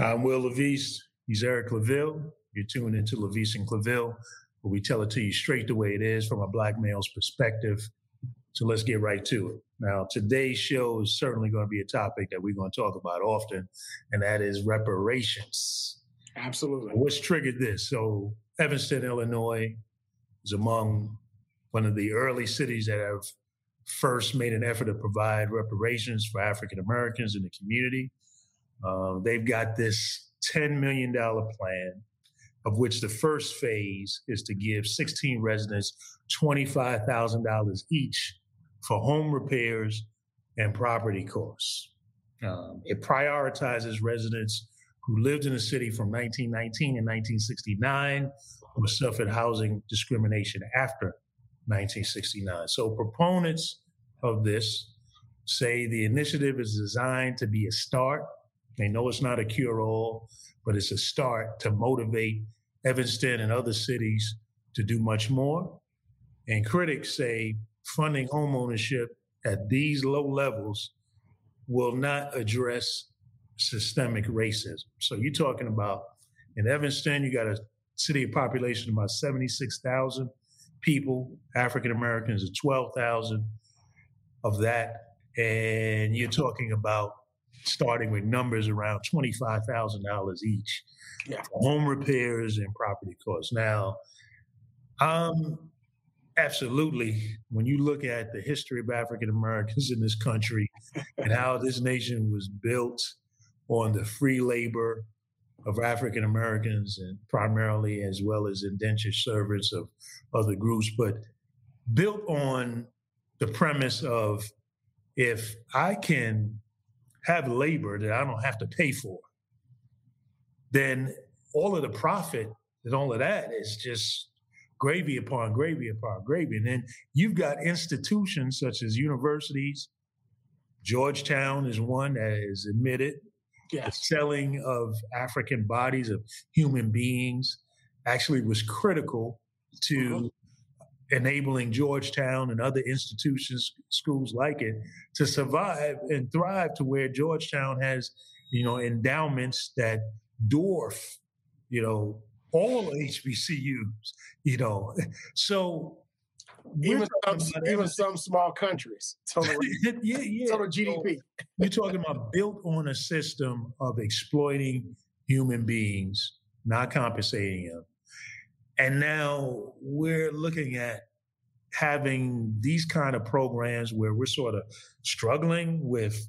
I'm Will Levise. He's Eric Clavell. You're tuned into Levise and Clavell, where we tell it to you straight the way it is from a Black male's perspective. So let's get right to it. Now, today's show is certainly going to be a topic that we're going to talk about often, and that is reparations. Absolutely. What's triggered this? So Evanston, Illinois is among one of the early cities that have first made an effort to provide reparations for African Americans in the community. They've got this $10 million plan, of which the first phase is to give 16 residents $25,000 each for home repairs and property costs. It prioritizes residents who lived in the city from 1919 and 1969 who suffered housing discrimination after 1969. So proponents of this say the initiative is designed to be a start. They know it's not a cure-all, but it's a start to motivate Evanston and other cities to do much more. And critics say funding homeownership at these low levels will not address systemic racism. So you're talking about, in Evanston, you got a city population of about 76,000 people, African Americans are 12,000 of that. And you're talking about starting with numbers around $25,000 each for home repairs and property costs. Now, absolutely, when you look at the history of African Americans in this country and how this nation was built on the free labor of African Americans and primarily as well as indentured servants of other groups, but built on the premise of if I can have labor that I don't have to pay for, then all of the profit and all of that is just gravy upon gravy upon gravy. And then you've got institutions such as universities. Georgetown is one that is admitted. Yes. The selling of African bodies, of human beings, actually was critical to enabling Georgetown and other institutions, schools like it, to survive and thrive to where Georgetown has, you know, endowments that dwarf, you know, all HBCUs, you know. So even some small countries. Total, total GDP. So you're talking about built on a system of exploiting human beings, not compensating them. And now we're looking at having these kind of programs where we're sort of struggling with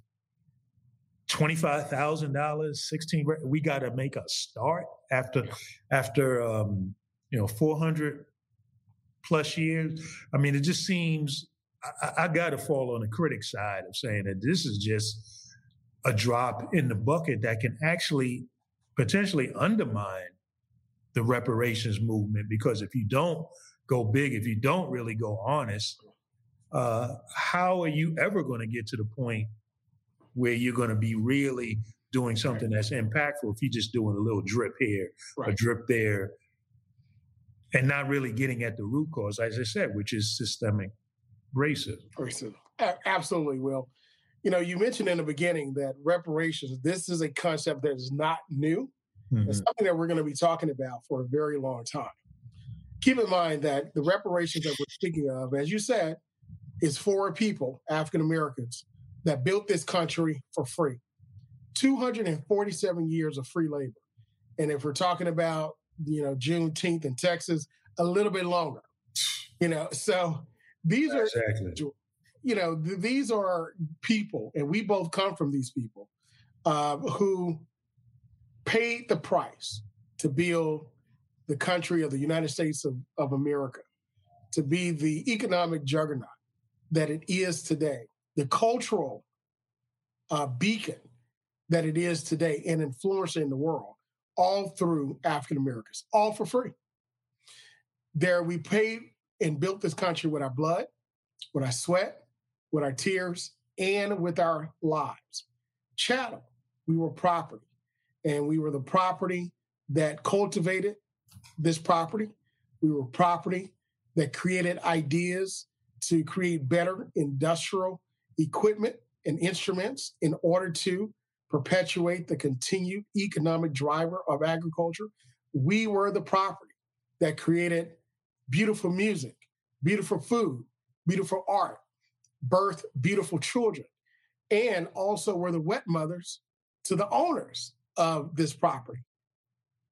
$25,000, 16. We got to make a start after 400 plus years. I mean, it just seems I got to fall on the critic side of saying that this is just a drop in the bucket that can actually potentially undermine the reparations movement, because if you don't go big, if you don't really go honest, how are you ever going to get to the point where you're going to be really doing something that's impactful if you're just doing a little drip here, a drip there, and not really getting at the root cause, as I said, which is systemic racism. Absolutely, Will. You know, you mentioned in the beginning that reparations, this is a concept that is not new. Mm-hmm. It's something that we're going to be talking about for a very long time. Keep in mind that the reparations that we're speaking of, as you said, is for people, African Americans, that built this country for free. 247 years of free labor. And if we're talking about, you know, Juneteenth in Texas, a little bit longer. You know, so these are, you know, these are people, and we both come from these people, who paid the price to build the country of the United States of America, to be the economic juggernaut that it is today, the cultural beacon that it is today, and influencing the world, all through African Americans, all for free. There, we paid and built this country with our blood, with our sweat, with our tears, and with our lives. Chattel, we were property. And we were the property that cultivated this property. We were property that created ideas to create better industrial equipment and instruments in order to perpetuate the continued economic driver of agriculture. We were the property that created beautiful music, beautiful food, beautiful art, birthed beautiful children, and also were the wet mothers to the owners of this property.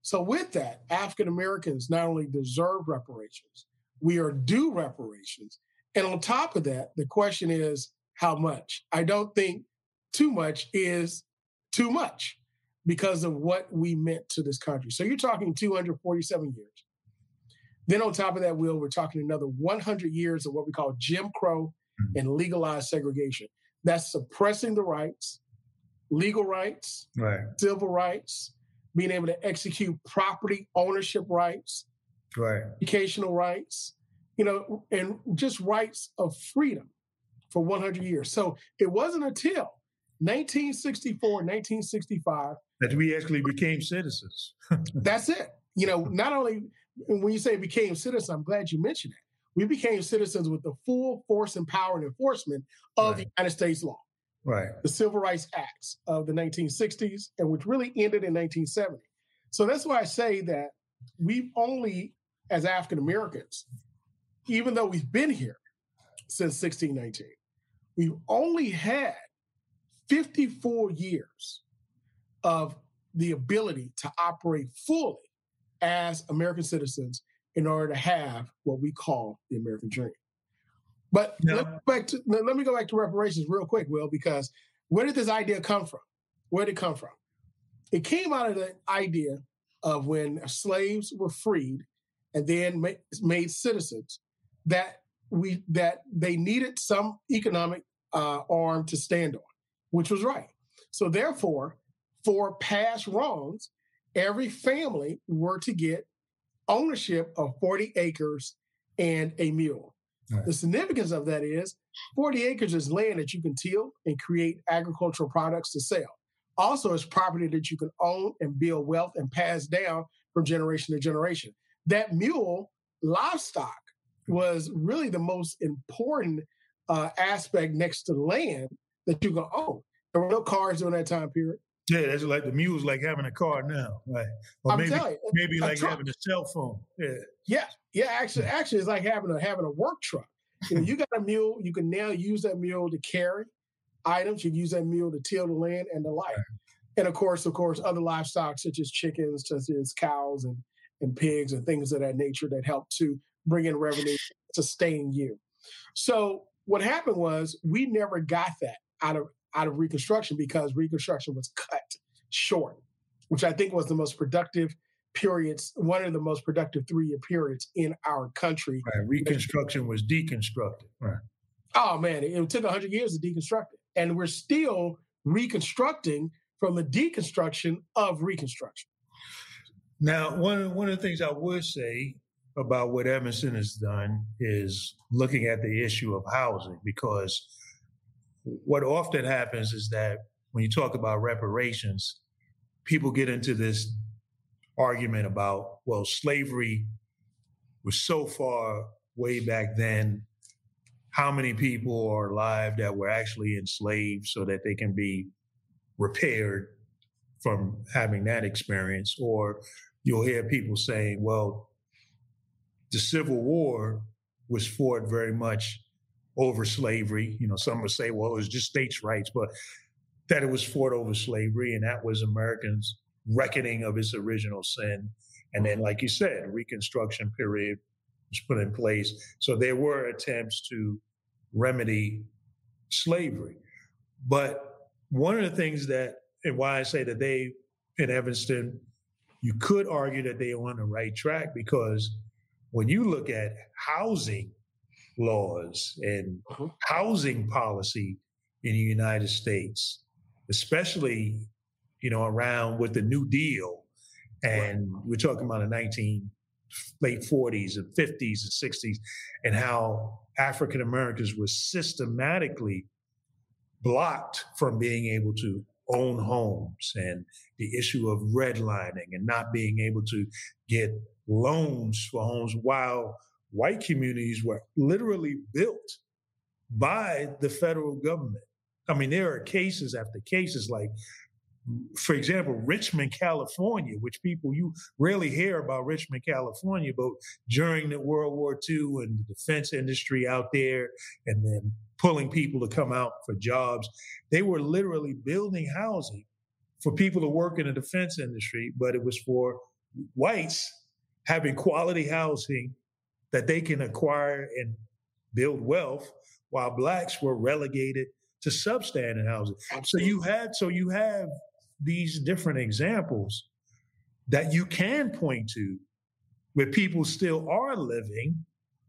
So with that, African Americans not only deserve reparations, we are due reparations. And on top of that, the question is how much? I don't think too much is too much because of what we meant to this country. So you're talking 247 years. Then on top of that, Will, we're talking another 100 years of what we call Jim Crow and legalized segregation. That's suppressing the rights, legal rights, right, civil rights, being able to execute property ownership rights, right, educational rights, you know, and just rights of freedom for 100 years. So it wasn't until 1964, 1965 that we actually became citizens. That's it. You know, not only when you say became citizens, I'm glad you mentioned it. We became citizens with the full force and power and enforcement of the United States law. Right. The Civil Rights Acts of the 1960s, and which really ended in 1970. So that's why I say that we've only, as African Americans, even though we've been here since 1619, we've only had 54 years of the ability to operate fully as American citizens in order to have what we call the American dream. But let me go back to reparations real quick, Will, because where did this idea come from? Where did it come from? It came out of the idea of when slaves were freed and then made citizens, that they needed some economic arm to stand on, which was right. So therefore, for past wrongs, every family were to get ownership of 40 acres and a mule. Right. The significance of that is 40 acres is land that you can till and create agricultural products to sell. Also, it's property that you can own and build wealth and pass down from generation to generation. That mule, livestock, was really the most important aspect next to land that you can own. There were no cars during that time period. Yeah, that's like the mule's like having a car now, right? Or I'm maybe like truck. Having a cell phone. Yeah. Actually, it's like having a work truck. You know, you got a mule. You can now use that mule to carry items. You can use that mule to till the land and the like. Right. And of course, other livestock such as chickens, such as cows and pigs and things of that nature that help to bring in revenue, sustain you. So what happened was we never got that out of Reconstruction because Reconstruction was cut short, which I think was the most productive periods, one of the most productive three-year periods in our country. Right. Reconstruction was deconstructed. Right. Oh, man, it took 100 years to deconstruct it. And we're still reconstructing from the deconstruction of Reconstruction. Now, one of the things I would say about what Evanston has done is looking at the issue of housing, because what often happens is that when you talk about reparations, people get into this argument about, well, slavery was so far way back then, how many people are alive that were actually enslaved so that they can be repaired from having that experience? Or you'll hear people saying, well, the Civil War was fought very much over slavery. You know, some would say, well, it was just states' rights, but that it was fought over slavery, and that was Americans' reckoning of its original sin. And then, like you said, the Reconstruction period was put in place. So there were attempts to remedy slavery. But one of the things that, and why I say that they, in Evanston, you could argue that they are on the right track, because when you look at housing laws and housing policy in the United States, especially, you know, around with the New Deal, and we're talking about the late 40s and 50s and 60s, and how African Americans were systematically blocked from being able to own homes, and the issue of redlining and not being able to get loans for homes, while white communities were literally built by the federal government. I mean, there are cases after cases, like for example, Richmond, California, which people, you rarely hear about Richmond, California, but during the World War II and the defense industry out there and then pulling people to come out for jobs, they were literally building housing for people to work in the defense industry, but it was for whites having quality housing that they can acquire and build wealth, while blacks were relegated to substandard housing. Absolutely. So you have these different examples that you can point to where people still are living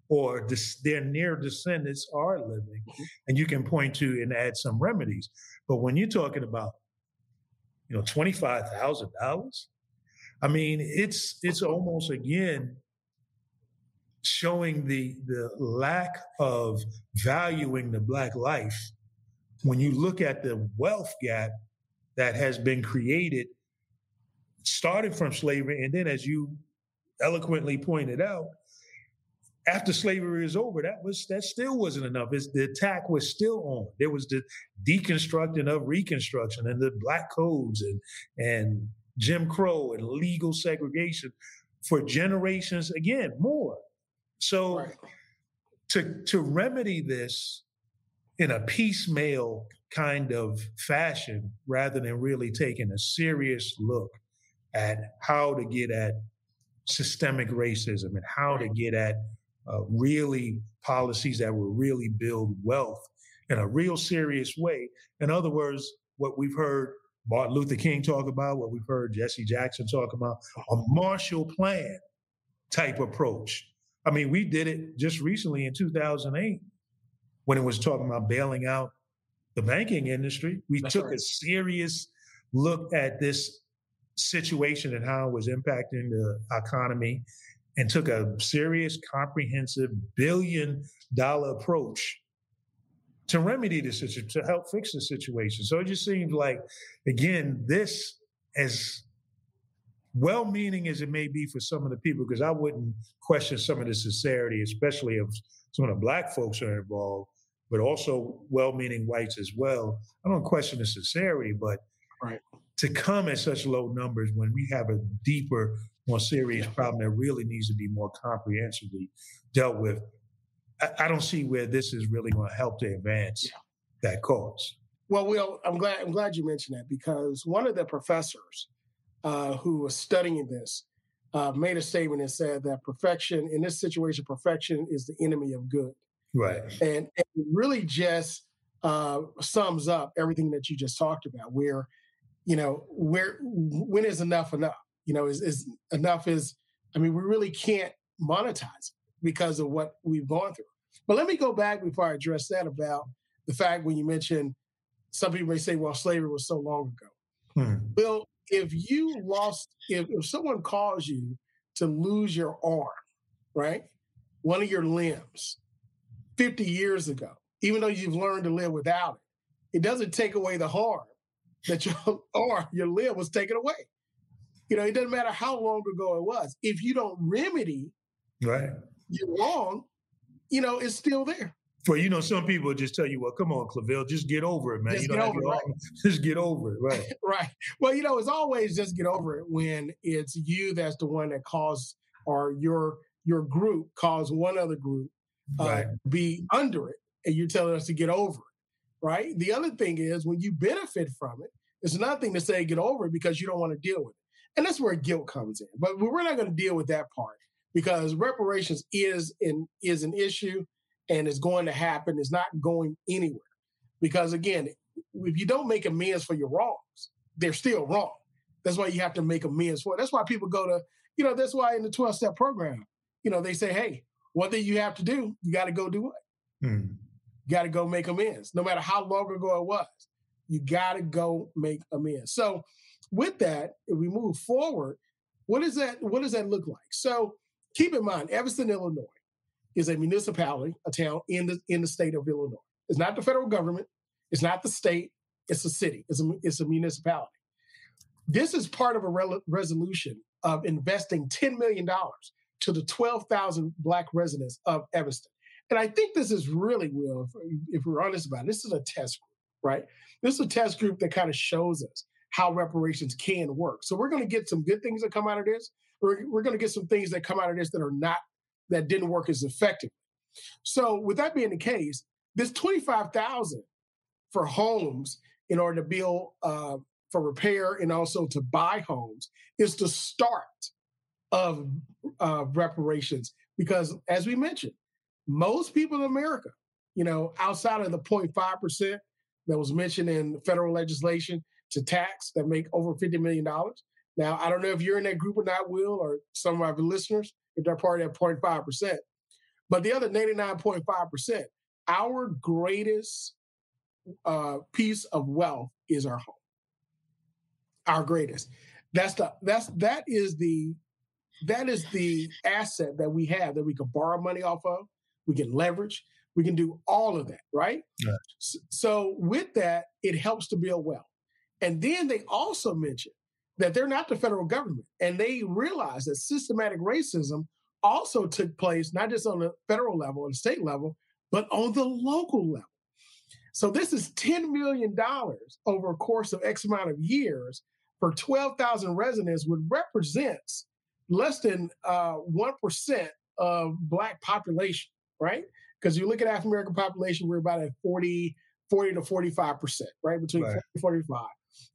or their near descendants are living, and you can point to and add some remedies. But when you're talking about, $25,000, I mean, it's almost again showing the lack of valuing the Black life when you look at the wealth gap that has been created, started from slavery, and then, as you eloquently pointed out, after slavery was over, that still wasn't enough. The attack was still on. There was the deconstructing of Reconstruction and the Black codes and Jim Crow and legal segregation for generations, again, more. So right. to remedy this in a piecemeal kind of fashion, rather than really taking a serious look at how to get at systemic racism and how to get at really policies that will really build wealth in a real serious way. In other words, what we've heard Martin Luther King talk about, what we've heard Jesse Jackson talk about, a Marshall Plan type approach. I mean, we did it just recently in 2008 when it was talking about bailing out the banking industry. We That's took right. a serious look at this situation and how it was impacting the economy and took a serious, comprehensive $1 billion approach to remedy the situation, to help fix the situation. So it just seems like, again, this, as well-meaning as it may be for some of the people, because I wouldn't question some of the sincerity, especially if some of the Black folks are involved, but also well-meaning whites as well. I don't question the sincerity, but right. to come at such low numbers when we have a deeper, more serious problem that really needs to be more comprehensively dealt with, I don't see where this is really going to help to advance that cause. Well, Will, I'm glad you mentioned that, because one of the professors who was studying this made a statement and said that perfection, in this situation, perfection is the enemy of good. Right. And it really just sums up everything that you just talked about, where, when is enough enough? Is enough is, I mean, we really can't monetize it because of what we've gone through. But let me go back before I address that about the fact when you mentioned, some people may say, well, slavery was so long ago. Well, if someone calls you to lose your arm, right, one of your limbs, 50 years ago, even though you've learned to live without it, it doesn't take away the harm that your limb was taken away. It doesn't matter how long ago it was. If you don't remedy right. your wrong, it's still there. Well, some people just tell you, well, come on, Clavell, just get over it, man. Just get over it, right. right. Well, it's always just get over it when it's you that's the one that caused, or your group caused one other group right. be under it, and you're telling us to get over it, right? The other thing is when you benefit from it, it's nothing to say get over it because you don't want to deal with it. And that's where guilt comes in. But we're not going to deal with that part because reparations is an issue. And it's going to happen. It's not going anywhere. Because, again, if you don't make amends for your wrongs, they're still wrong. That's why you have to make amends for it. That's why people go to, that's why in the 12-step program, they say, hey, what do you have to do? You got to go do what? You got to go make amends. No matter how long ago it was, you got to go make amends. So with that, if we move forward, what does that look like? So keep in mind, Evanston, Illinois, is a municipality, a town in the state of Illinois. It's not the federal government. It's not the state. It's a city. It's a municipality. This is part of a resolution of investing $10 million to the 12,000 Black residents of Evanston. And I think this is really, Will, if we're honest about it, this is a test group, right? This is a test group that kind of shows us how reparations can work. So we're going to get some good things that come out of this. We're going to get some things that come out of this that are not, that didn't work as effectively. So with that being the case, this $25,000 for homes in order to build for repair and also to buy homes is the start of reparations. Because as we mentioned, most people in America, you know, outside of the 0.5% that was mentioned in federal legislation to tax that make over $50 million. Now, I don't know if you're in that group or not, Will, or some of our listeners, if they're part of that 0.5%. But the other 99.5%, our greatest piece of wealth is our home. Our greatest. That is the asset that we have that we can borrow money off of. We can leverage. We can do all of that, right? Yeah. So with that, it helps to build wealth. And then they also mention that they're not the federal government. And they realize that systematic racism also took place, not just on the federal level and state level, but on the local level. So this is $10 million over a course of X amount of years for 12,000 residents, which represents less than 1% of Black population, right? Because you look at African American population, we're about at 40 to 45%, right? Between 40 and 45,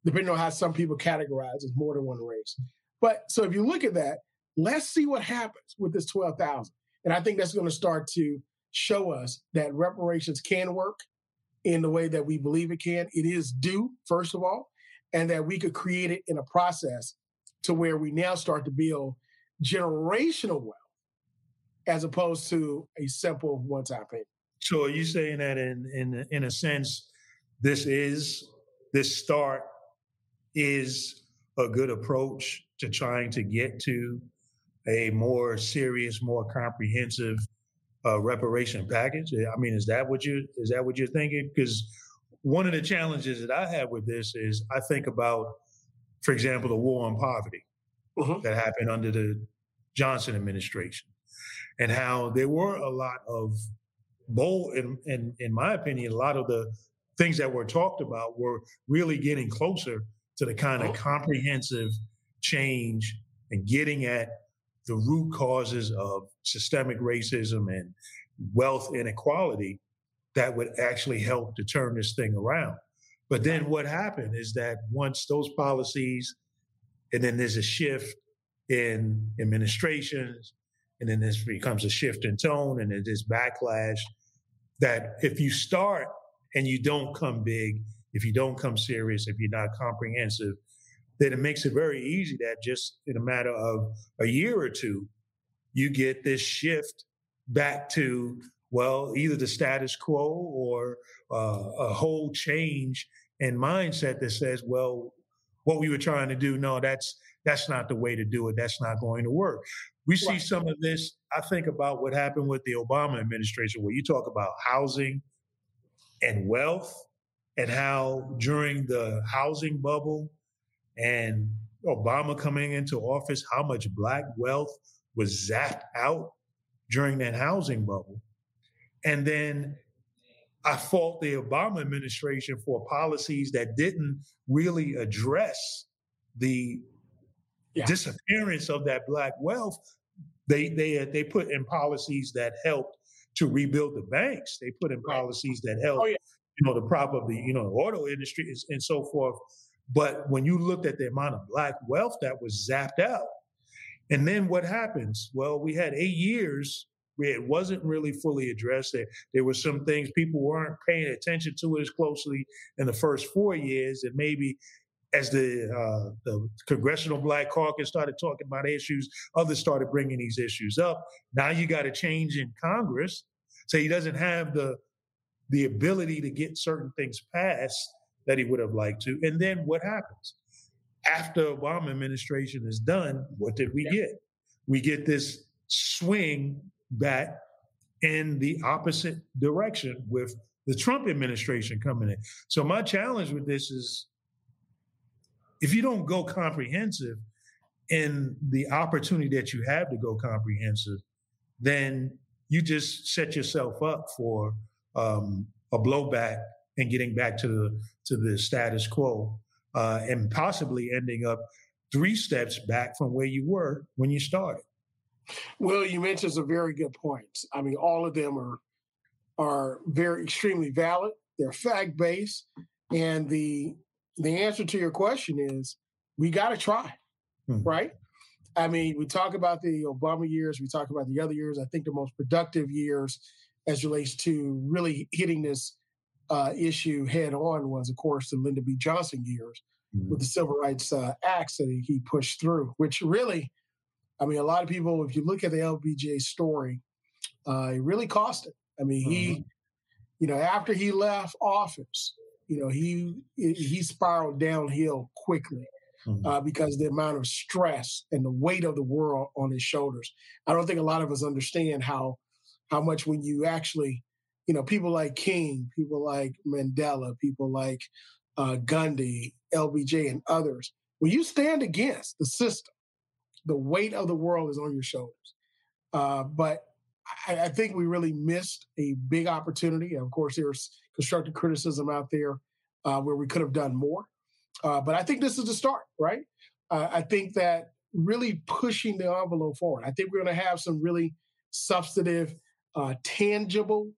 depending on how some people categorize, it's more than one race. But so if you look at that, let's see what happens with this 12,000. And I think that's going to start to show us that reparations can work in the way that we believe it can. It is due, first of all, and that we could create it in a process to where we now start to build generational wealth as opposed to a simple one-time payment. So are you saying that in a sense, this start is a good approach to trying to get to a more serious, more comprehensive reparation package? I mean, is that what you're thinking? Because one of the challenges that I have with this is I think about, for example, the war on poverty that happened under the Johnson administration, and how there were a lot of bold, in my opinion, a lot of the things that were talked about were really getting closer to the kind of comprehensive change and getting at the root causes of systemic racism and wealth inequality that would actually help to turn this thing around. But then what happened is that once those policies, and then there's a shift in administrations, and then this becomes a shift in tone, and there's this backlash that if you start and you don't come big, if you don't come serious, if you're not comprehensive, then it makes it very easy that just in a matter of a year or two, you get this shift back to, well, either the status quo or a whole change in mindset that says, well, what we were trying to do, no, that's not the way to do it. That's not going to work. We see some of this. I think about what happened with the Obama administration, where you talk about housing and wealth, and how during the housing bubble and Obama coming into office, how much Black wealth was zapped out during that housing bubble. And then I fault the Obama administration for policies that didn't really address the disappearance of that Black wealth. They put in policies that helped to rebuild the banks. They put in policies that helped, the prop of the auto industry and so forth. But when you looked at the amount of Black wealth that was zapped out, and then what happens? Well, we had 8 years where it wasn't really fully addressed. There were some things people weren't paying attention to it as closely in the first 4 years, and maybe as the Congressional Black Caucus started talking about issues, others started bringing these issues up. Now you got a change in Congress, so he doesn't have the ability to get certain things passed that he would have liked to. And then what happens? After Obama administration is done, what did we get? We get this swing back in the opposite direction with the Trump administration coming in. So my challenge with this is, if you don't go comprehensive in the opportunity that you have to go comprehensive, then you just set yourself up for a blowback and getting back to the status quo and possibly ending up 3 steps back from where you were when you started. Well, you mentioned some very good points. I mean, all of them are very extremely valid. They're fact-based. And the answer to your question is we got to try, right? I mean, we talk about the Obama years. We talk about the other years. I think the most productive years as relates to really hitting this issue head on was, of course, the Lyndon B. Johnson years with the Civil Rights Acts that he pushed through, which really, I mean, a lot of people, if you look at the LBJ story, it really cost him. I mean, he, you know, after he left office, you know, he spiraled downhill quickly. Because the amount of stress and the weight of the world on his shoulders. I don't think a lot of us understand how much when you actually, you know, people like King, people like Mandela, people like Gandhi, LBJ, and others, when you stand against the system, the weight of the world is on your shoulders. But I think we really missed a big opportunity. Of course, there's constructive criticism out there where we could have done more. But I think this is the start, right? I think that really pushing the envelope forward. I think we're going to have some really substantive, tangible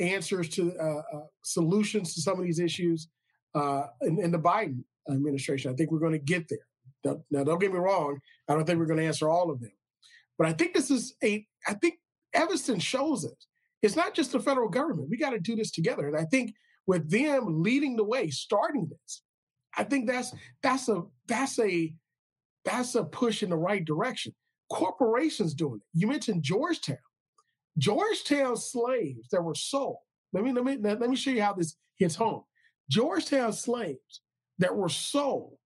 answers to solutions to some of these issues in the Biden administration. I think we're going to get there. Now, don't get me wrong. I don't think we're going to answer all of them. But I think this is I think Evanston shows it. It's not just the federal government. We got to do this together. And I think with them leading the way, starting this, I think that's a push in the right direction. Corporations doing it. You mentioned Georgetown. Georgetown slaves that were sold. Let me show you how this hits home. Georgetown slaves that were sold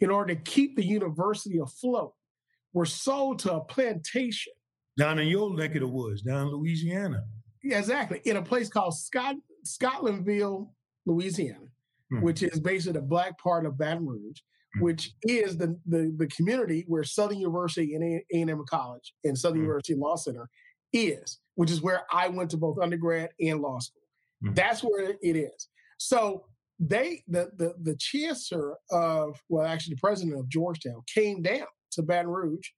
in order to keep the university afloat were sold to a plantation down in your neck of the woods, down in Louisiana. Yeah, exactly, in a place called Scotlandville, Louisiana, which is basically the black part of Baton Rouge, which is the community where Southern University and A&M College and Southern University Law Center is, which is where I went to both undergrad and law school. That's where it is. So the chancellor of, well, actually the president of Georgetown came down to Baton Rouge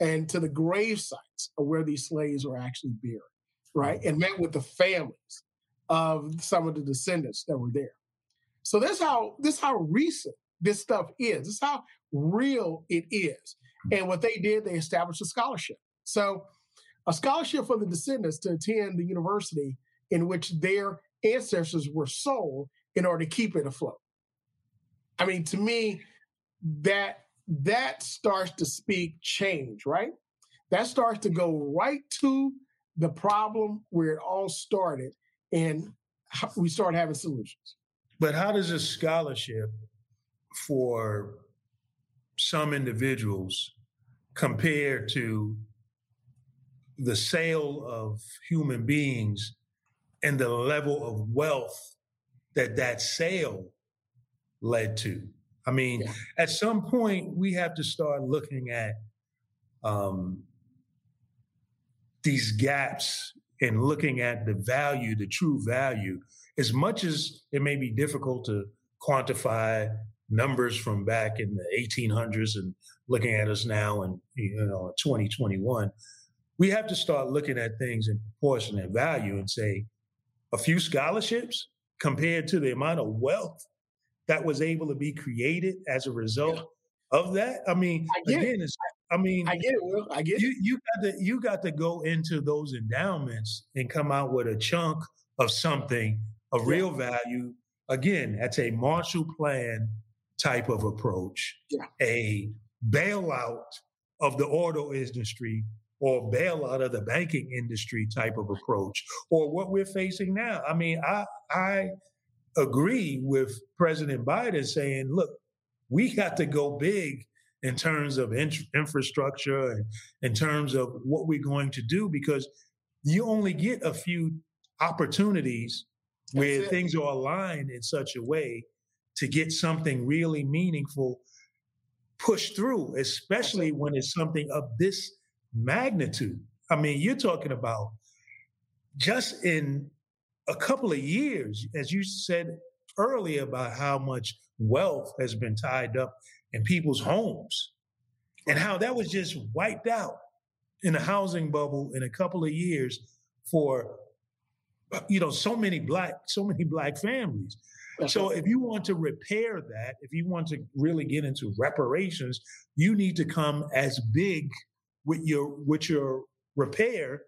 and to the grave sites of where these slaves were actually buried, right, and met with the families of some of the descendants that were there. So this is how recent this stuff is. This is how real it is. And what they did, they established a scholarship. So a scholarship for the descendants to attend the university in which their ancestors were sold in order to keep it afloat. I mean, to me, that starts to speak change, right? That starts to go right to the problem where it all started, and we start having solutions. But how does a scholarship for some individuals compare to the sale of human beings and the level of wealth that sale led to? I mean, at some point, we have to start looking at these gaps and looking at the value, the true value, as much as it may be difficult to quantify numbers from back in the 1800s and looking at us now in 2021, we have to start looking at things in proportion and value and say a few scholarships compared to the amount of wealth that was able to be created as a result of that. I mean, I get it, Will. I get it. You got to go into those endowments and come out with a chunk of something of real value. Again, that's a Marshall Plan type of approach, a bailout of the auto industry or bailout of the banking industry type of approach, or what we're facing now. I mean, I agree with President Biden saying, look, we got to go big in terms of infrastructure and in terms of what we're going to do, because you only get a few opportunities where things are aligned in such a way to get something really meaningful pushed through, especially when it's something of this magnitude. I mean, you're talking about just in a couple of years, as you said earlier about how much wealth has been tied up in people's homes and how that was just wiped out in the housing bubble in a couple of years for, you know, so many black families. So if you want to repair that, if you want to really get into reparations, you need to come as big with your repair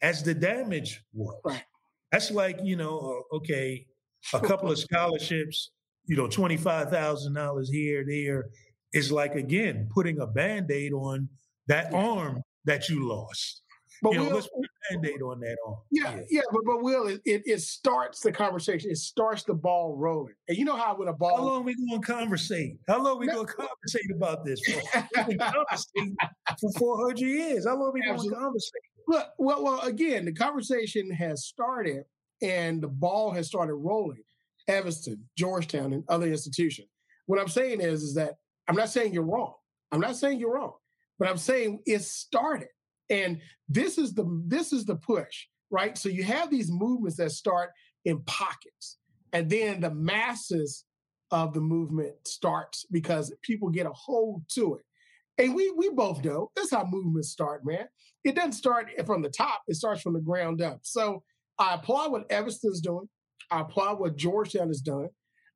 as the damage was. Right. That's like, you know, okay, a couple of scholarships, you know, $25,000 here, there, is like, again, putting a Band-Aid on that arm that you lost. But you know, let's put a Band-Aid on that arm. But Will, it starts the conversation. It starts the ball rolling. And you know how when a ball... How long are we going to conversate? How long are we going to conversate about this? We've been conversating for 400 years. How long are we going to conversate? Look, well, again, the conversation has started and the ball has started rolling. Evanston, Georgetown, and other institutions. What I'm saying is that I'm not saying you're wrong. But I'm saying it started. And this is the push, right? So you have these movements that start in pockets. And then the masses of the movement starts because people get a hold to it. And we both know that's how movements start, man. It doesn't start from the top. It starts from the ground up. So I applaud what Evanston's doing. I applaud what Georgetown has done.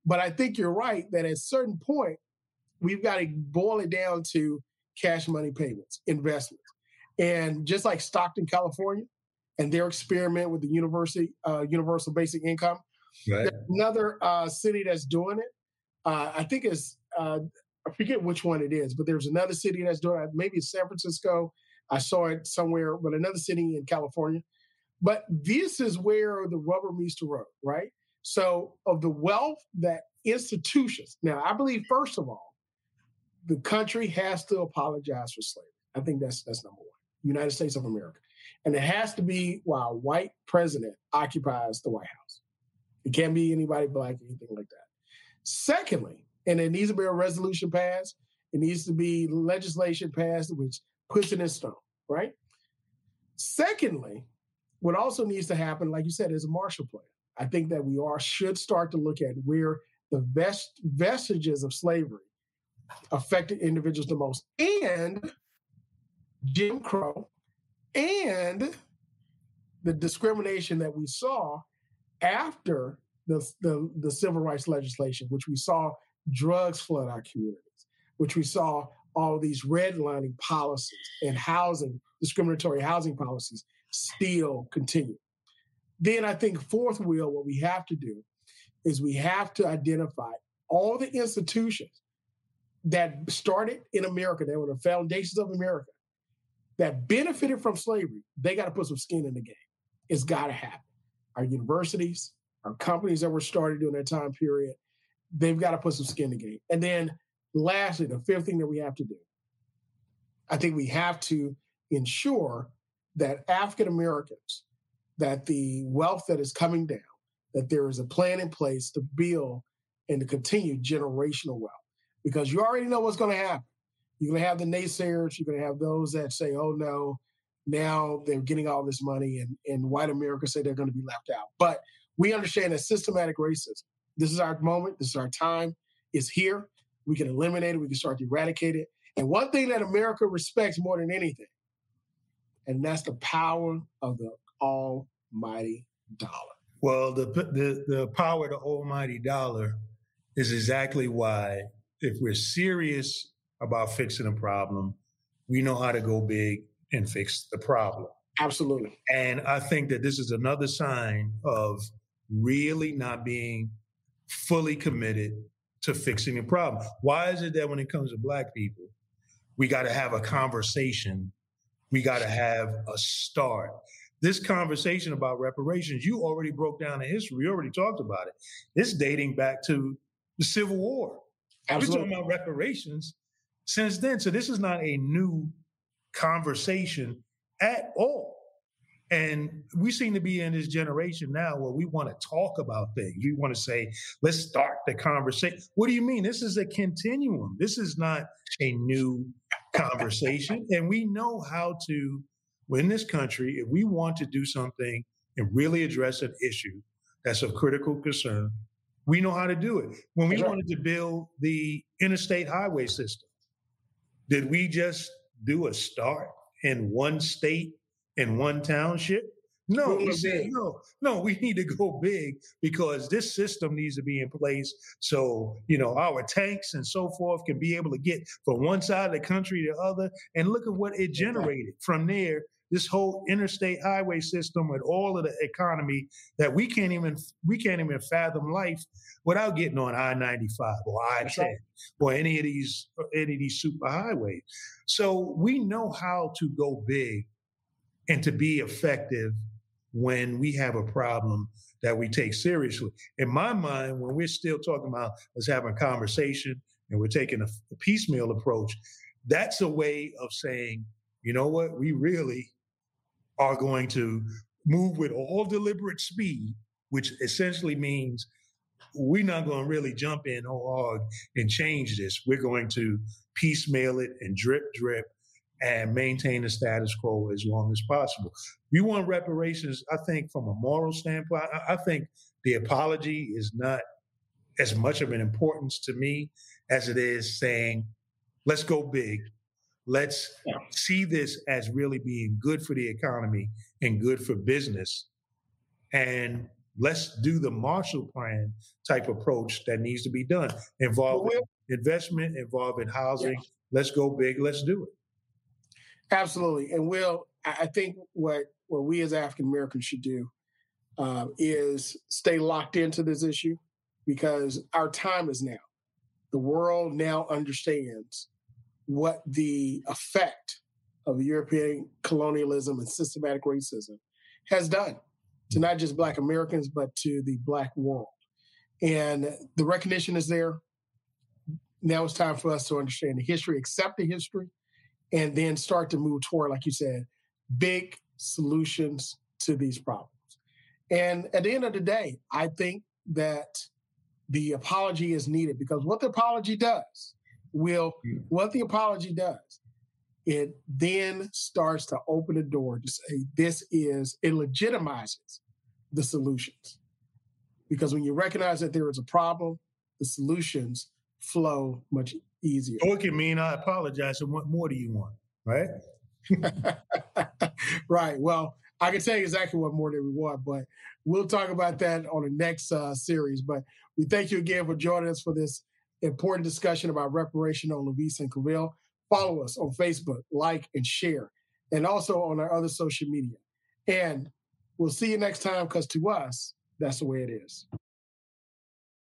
But I think you're right that at a certain point, we've got to boil it down to cash money payments, investments. And just like Stockton, California, and their experiment with the university, universal basic income, right. Another city that's doing it, I think it's... I forget which one it is, but there's another city that's doing it. Maybe it's San Francisco. I saw it somewhere, but another city in California. But this is where the rubber meets the road, right? So of the wealth that institutions... Now, I believe, first of all, the country has to apologize for slavery. I think that's number one, United States of America. And it has to be while a white president occupies the White House. It can't be anybody black, anything like that. Secondly, and it needs to be a resolution passed. It needs to be legislation passed, which puts it in stone, right? Secondly, what also needs to happen, like you said, is a Marshall Plan. I think that we should start to look at where the best vestiges of slavery affected individuals the most, and Jim Crow, and the discrimination that we saw after the civil rights legislation, which we saw drugs flood our communities, which we saw all these redlining policies and housing, discriminatory housing policies still continue. Then I think fourth, Will, what we have to do is we have to identify all the institutions that started in America, that were the foundations of America, that benefited from slavery. They got to put some skin in the game. It's got to happen. Our universities, our companies that were started during that time period, they've got to put some skin in the game. And then lastly, the fifth thing that we have to do, I think we have to ensure that African Americans, that the wealth that is coming down, that there is a plan in place to build and to continue generational wealth. Because you already know what's going to happen. You're going to have the naysayers. You're going to have those that say, oh, no, now they're getting all this money, and white America say they're going to be left out. But we understand that systematic racism, this is our moment. This is our time. It's here. We can eliminate it. We can start to eradicate it. And one thing that America respects more than anything, and that's the power of the almighty dollar. Well, the power of the almighty dollar is exactly why, if we're serious about fixing a problem, we know how to go big and fix the problem. Absolutely. And I think that this is another sign of really not being fully committed to fixing the problem. Why is it that when it comes to black people, we got to have a conversation? We got to have a start. This conversation about reparations, you already broke down the history. You already talked about it. It's dating back to the Civil War. Absolutely. We're talking about reparations since then. So this is not a new conversation at all. And we seem to be in this generation now where we want to talk about things. We want to say, let's start the conversation. What do you mean? This is a continuum. This is not a new conversation. And we know how to, in this country, if we want to do something and really address an issue that's of critical concern, We know how to do it. When we wanted to build the interstate highway system, did we just do a start in one state, in one township? No, he said, no, we need to go big because this system needs to be in place so, you know, our tanks and so forth can be able to get from one side of the country to the other. And look at what it generated from there, this whole interstate highway system and all of the economy that we can't even fathom life without getting on I-95 or I-10 or any of these super highways. So we know how to go big and to be effective when we have a problem that we take seriously. In my mind, when we're still talking about us having a conversation and we're taking a piecemeal approach, that's a way of saying, you know what, we really are going to move with all deliberate speed, which essentially means we're not going to really jump in hard and change this. We're going to piecemeal it and drip, and maintain the status quo as long as possible. We want reparations, I think, from a moral standpoint. I think the apology is not as much of an importance to me as it is saying, let's go big. Let's see this as really being good for the economy and good for business. And let's do the Marshall Plan type approach that needs to be done, involving investment, involving housing. Yeah. Let's go big. Let's do it. Absolutely. And Will, I think what we as African Americans should do is stay locked into this issue because our time is now. The world now understands what the effect of European colonialism and systematic racism has done to not just Black Americans, but to the Black world. And the recognition is there. Now it's time for us to understand the history, accept the history, and then start to move toward, like you said, big solutions to these problems. And at the end of the day, I think that the apology is needed because what the apology does, it then starts to open the door to say it legitimizes the solutions. Because when you recognize that there is a problem, the solutions flow much easier. Or it can mean I apologize and what more do you want, right? Right. Well, I can tell you exactly what more do we want, but we'll talk about that on the next series. But we thank you again for joining us for this important discussion about reparation on Levise and Clavell. Follow us on Facebook, like and share, and also on our other social media. And we'll see you next time because to us, that's the way it is.